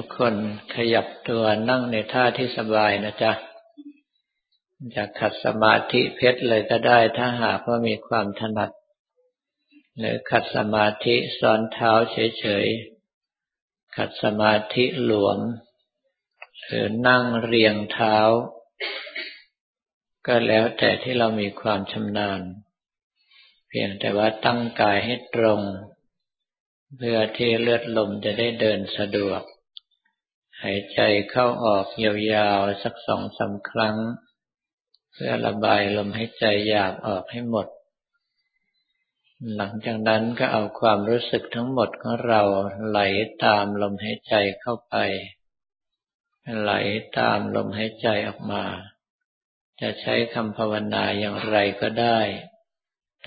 ทุกคนขยับตัวนั่งในท่าที่สบายนะจ๊ะอยากขัดสมาธิเพชรเลยก็ได้ถ้าหากว่ามีความถนัดหรือขัดสมาธิซ้อนเท้าเฉยๆขัดสมาธิหลวมหรือนั่งเรียงเท้าก็แล้วแต่ที่เรามีความชำนาญเพียงแต่ว่าตั้งกายให้ตรงเพื่อที่เลือดลมจะได้เดินสะดวกหายใจเข้าออกยาวๆสัก 2-3 ครั้งเพื่อระบายลมหายใจหยาบออกให้หมดหลังจากนั้นก็เอาความรู้สึกทั้งหมดของเราไหลตามลมหายใจเข้าไปไหลตามลมหายใจออกมาจะใช้คำภาวนาอย่างไรก็ได้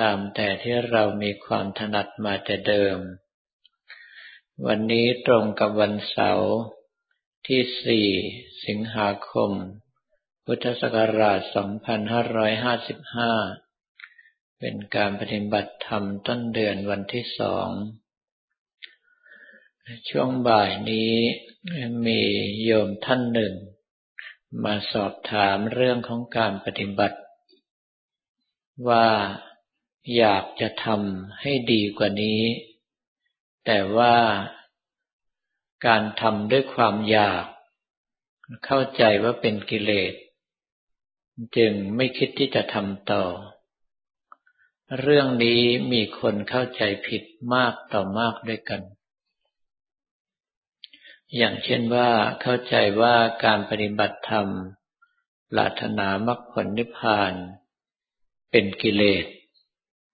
ตามแต่ที่เรามีความถนัดมาแต่เดิมวันนี้ตรงกับวันเสาร์ที่4สิงหาคมพุทธศักราช2555เป็นการปฏิบัติธรรมต้นเดือนวันที่2ช่วงบ่ายนี้มีโยมท่านหนึ่งมาสอบถามเรื่องของการปฏิบัติว่าอยากจะทำให้ดีกว่านี้แต่ว่าการทำด้วยความอยากเข้าใจว่าเป็นกิเลสจึงไม่คิดที่จะทำต่อเรื่องนี้มีคนเข้าใจผิดมากต่อมากด้วยกันอย่างเช่นว่าเข้าใจว่าการปฏิบัติธรรมปรารถนามรรคผลนิพพานเป็นกิเลส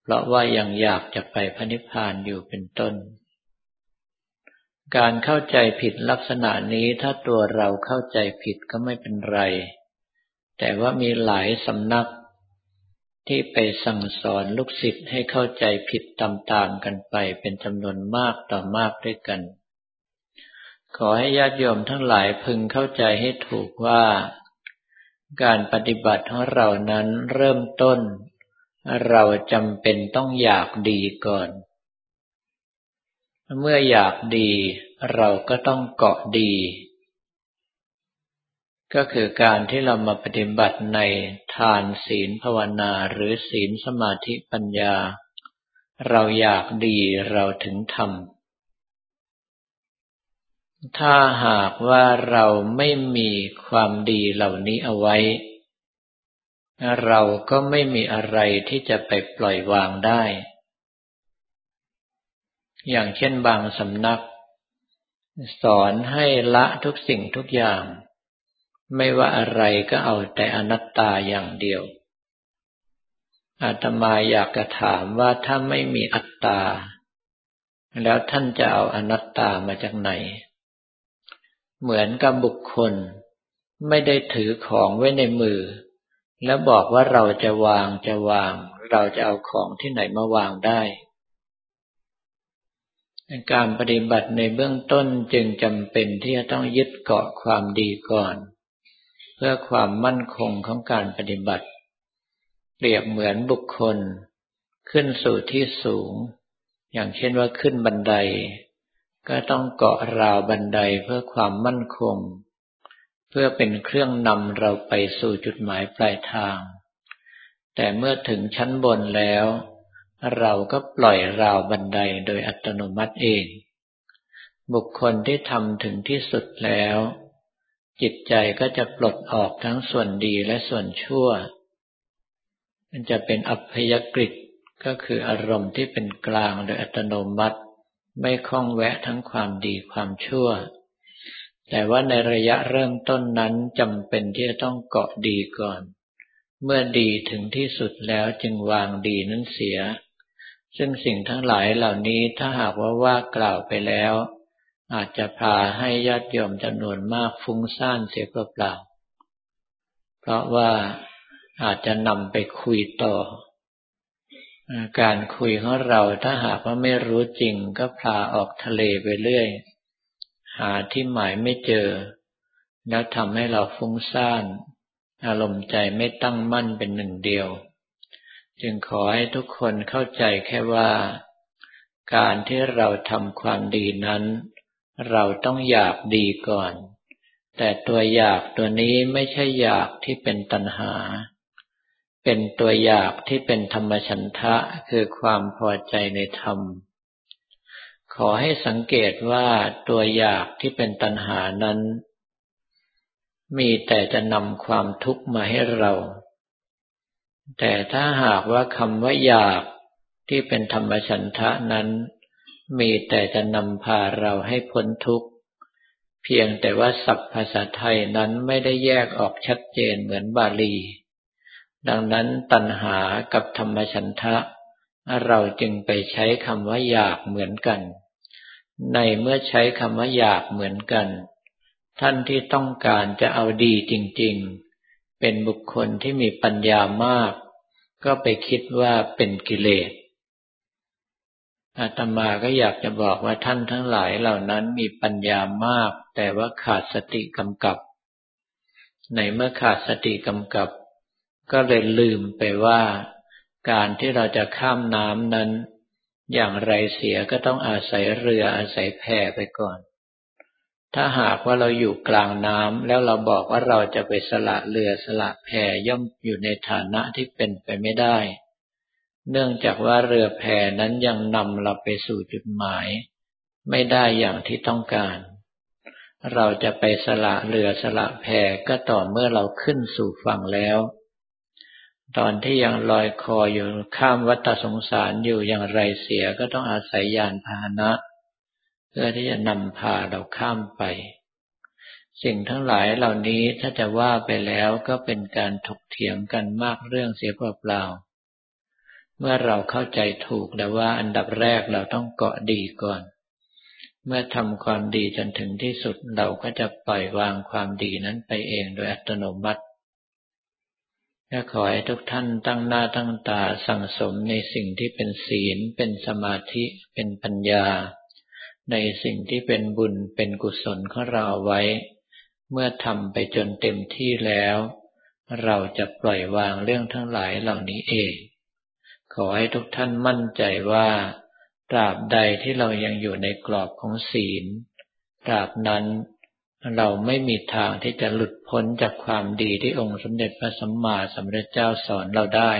เพราะว่ายังอยากจะไปพระนิพพานอยู่เป็นต้นการเข้าใจผิดลักษณะนี้ถ้าตัวเราเข้าใจผิดก็ไม่เป็นไรแต่ว่ามีหลายสำนักที่ไปสั่งสอนลูกศิษย์ให้เข้าใจผิดตามๆกันไปเป็นจำนวนมากต่อมากด้วยกันขอให้ญาติโยมทั้งหลายพึงเข้าใจให้ถูกว่าการปฏิบัติของเรานั้นเริ่มต้นเราจำเป็นต้องอยากดีก่อนเมื่ออยากดีเราก็ต้องเกาะดีก็คือการที่เรามาปฏิบัติในทานศีลภาวนาหรือศีลสมาธิปัญญาเราอยากดีเราถึงทำถ้าหากว่าเราไม่มีความดีเหล่านี้เอาไว้เราก็ไม่มีอะไรที่จะไปปล่อยวางได้อย่างเช่นบางสำนักสอนให้ละทุกสิ่งทุกอย่างไม่ว่าอะไรก็เอาแต่อนัตตาอย่างเดียวอาตมาอยากจะถามว่าถ้าไม่มีอัตตาแล้วท่านจะเอาอนัตตามาจากไหนเหมือนกับบุคคลไม่ได้ถือของไว้ในมือแล้วบอกว่าเราจะวางเราจะเอาของที่ไหนมาวางได้การปฏิบัติในเบื้องต้นจึงจำเป็นที่จะต้องยึดเกาะความดีก่อนเพื่อความมั่นคงของการปฏิบัติเปรียบเหมือนบุคคลขึ้นสู่ที่สูงอย่างเช่นว่าขึ้นบันไดก็ต้องเกาะราวบันไดเพื่อความมั่นคงเพื่อเป็นเครื่องนำเราไปสู่จุดหมายปลายทางแต่เมื่อถึงชั้นบนแล้วเราก็ปล่อยราวบันไดโดยอัตโนมัติเองบุคคลที่ทำถึงที่สุดแล้วจิตใจก็จะปลดออกทั้งส่วนดีและส่วนชั่วมันจะเป็นอัพยกฤตก็คืออารมณ์ที่เป็นกลางโดยอัตโนมัติไม่ข้องแวะทั้งความดีความชั่วแต่ว่าในระยะเริ่มต้นนั้นจำเป็นที่จะต้องเกาะดีก่อนเมื่อดีถึงที่สุดแล้วจึงวางดีนั้นเสียซึ่งสิ่งทั้งหลายเหล่านี้ถ้าหากว่าว่ากล่าวไปแล้วอาจจะพาให้ญาติโยมจำนวนมากฟุ้งซ่านเสียเปล่าๆเพราะว่าอาจจะนำไปคุยต่อการคุยของเราถ้าหากว่าไม่รู้จริงก็พาออกทะเลไปเรื่อยหาที่หมายไม่เจอแล้วทำให้เราฟุ้งซ่านอารมณ์ใจไม่ตั้งมั่นเป็นหนึ่งเดียวจึงขอให้ทุกคนเข้าใจแค่ว่าการที่เราทำความดีนั้น เราต้องอยากดีก่อนแต่ตัวอยากตัวนี้ไม่ใช่อยากที่เป็นตัณหาเป็นตัวอยากที่เป็นธรรมฉันทะคือความพอใจในธรรมขอให้สังเกตว่าตัวอยากที่เป็นตัณหานั้นมีแต่จะนำความทุกข์มาให้เราแต่ถ้าหากว่าคำว่าอยากที่เป็นธรรมฉันทะนั้นมีแต่จะนำพาเราให้พ้นทุกข์เพียงแต่ว่าศัพท์ภาษาไทยนั้นไม่ได้แยกออกชัดเจนเหมือนบาลีดังนั้นตัณหากับธรรมฉันทะเราจึงไปใช้คำว่าอยากเหมือนกันในเมื่อใช้คำว่าอยากเหมือนกันท่านที่ต้องการจะเอาดีจริงๆเป็นบุคคลที่มีปัญญามากก็ไปคิดว่าเป็นกิเลสอาตมาก็อยากจะบอกว่าท่านทั้งหลายเหล่านั้นมีปัญญามากแต่ว่าขาดสติกำกับในเมื่อขาดสติกำกับก็เลยลืมไปว่าการที่เราจะข้ามน้ำนั้นอย่างไรเสียก็ต้องอาศัยเรืออาศัยแพไปก่อนถ้าหากว่าเราอยู่กลางน้ำแล้วเราบอกว่าเราจะไปสละเรือสละแพย่อมอยู่ในฐานะที่เป็นไปไม่ได้เนื่องจากว่าเรือแพนั้นยังนำเราไปสู่จุดหมายไม่ได้อย่างที่ต้องการเราจะไปสละเรือสละแพก็ต่อเมื่อเราขึ้นสู่ฝั่งแล้วตอนที่ยังลอยคออยู่ข้ามวัฏสงสารอยู่อย่างไรเสียก็ต้องอาศัยยานพาหนะเพื่อที่จะนำพาเราข้ามไปสิ่งทั้งหลายเหล่านี้ถ้าจะว่าไปแล้วก็เป็นการถกเถียงกันมากเรื่องเสียเปล่าๆเมื่อเราเข้าใจถูกแล้วว่าอันดับแรกเราต้องเกาะดีก่อนเมื่อทำความดีจนถึงที่สุดเราก็จะปล่อยวางความดีนั้นไปเองโดยอัตโนมัติก็ขอให้ทุกท่านตั้งหน้าตั้งตาสั่งสมในสิ่งที่เป็นศีลเป็นสมาธิเป็นปัญญาในสิ่งที่เป็นบุญเป็นกุศลของเราไว้เมื่อทำไปจนเต็มที่แล้วเราจะปล่อยวางเรื่องทั้งหลายเหล่านี้เองขอให้ทุกท่านมั่นใจว่าตราบใดที่เรายังอยู่ในกรอบของศีลตราบนั้นเราไม่มีทางที่จะหลุดพ้นจากความดีที่องค์สมเด็จพระสัมมาสัมพุทธเจ้าสอนเราได้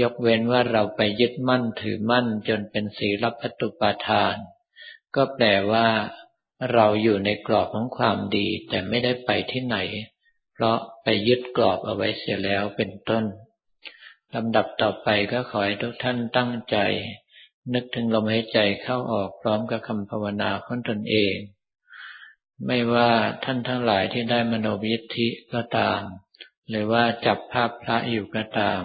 ยกเว้นว่าเราไปยึดมั่นถือมั่นจนเป็นศีลพัตตุปาทานก็แปลว่าเราอยู่ในกรอบของความดีแต่ไม่ได้ไปที่ไหนเพราะไปยึดกรอบเอาไว้เสียแล้วเป็นต้นลำดับต่อไปก็ขอให้ทุกท่านตั้งใจนึกถึงลมหายใจเข้าออกพร้อมกับคำภาวนาของตนเองไม่ว่าท่านทั้งหลายที่ได้มโนวิทธิก็ตามหรือว่าจับภาพพระอยู่ก็ตาม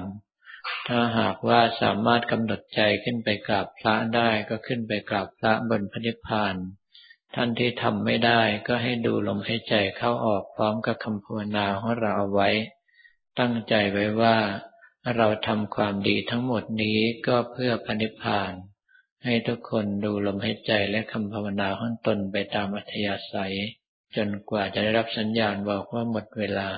ถ้าหากว่าสามารถกำหนดใจขึ้นไปกราบพระได้ก็ขึ้นไปกราบพระบนพระนิพพานท่านที่ทำไม่ได้ก็ให้ดูลมหายใจเข้าออกพร้อมกับคำภาวนาของเราเอาไว้ตั้งใจไว้ว่าเราทำความดีทั้งหมดนี้ก็เพื่อพระนิพพานให้ทุกคนดูลมหายใจและคำภาวนาของตนไปตามอัธยาศัยจนกว่าจะได้รับสัญญาณบอกว่าหมดเวลา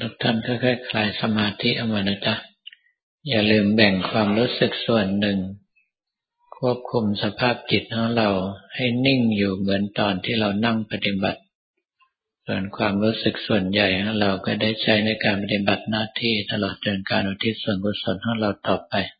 ทุกท่านค่อยๆคลายสมาธิออกมานะจ๊ะอย่าลืมแบ่งความรู้สึกส่วนหนึ่งควบคุมสภาพจิตของเราให้นิ่งอยู่เหมือนตอนที่เรานั่งปฏิบัติส่วนความรู้สึกส่วนใหญ่ของเราก็ได้ใช้ในการปฏิบัติหน้าที่ตลอดจนการอุทิศส่วนกุศลของเราต่อไป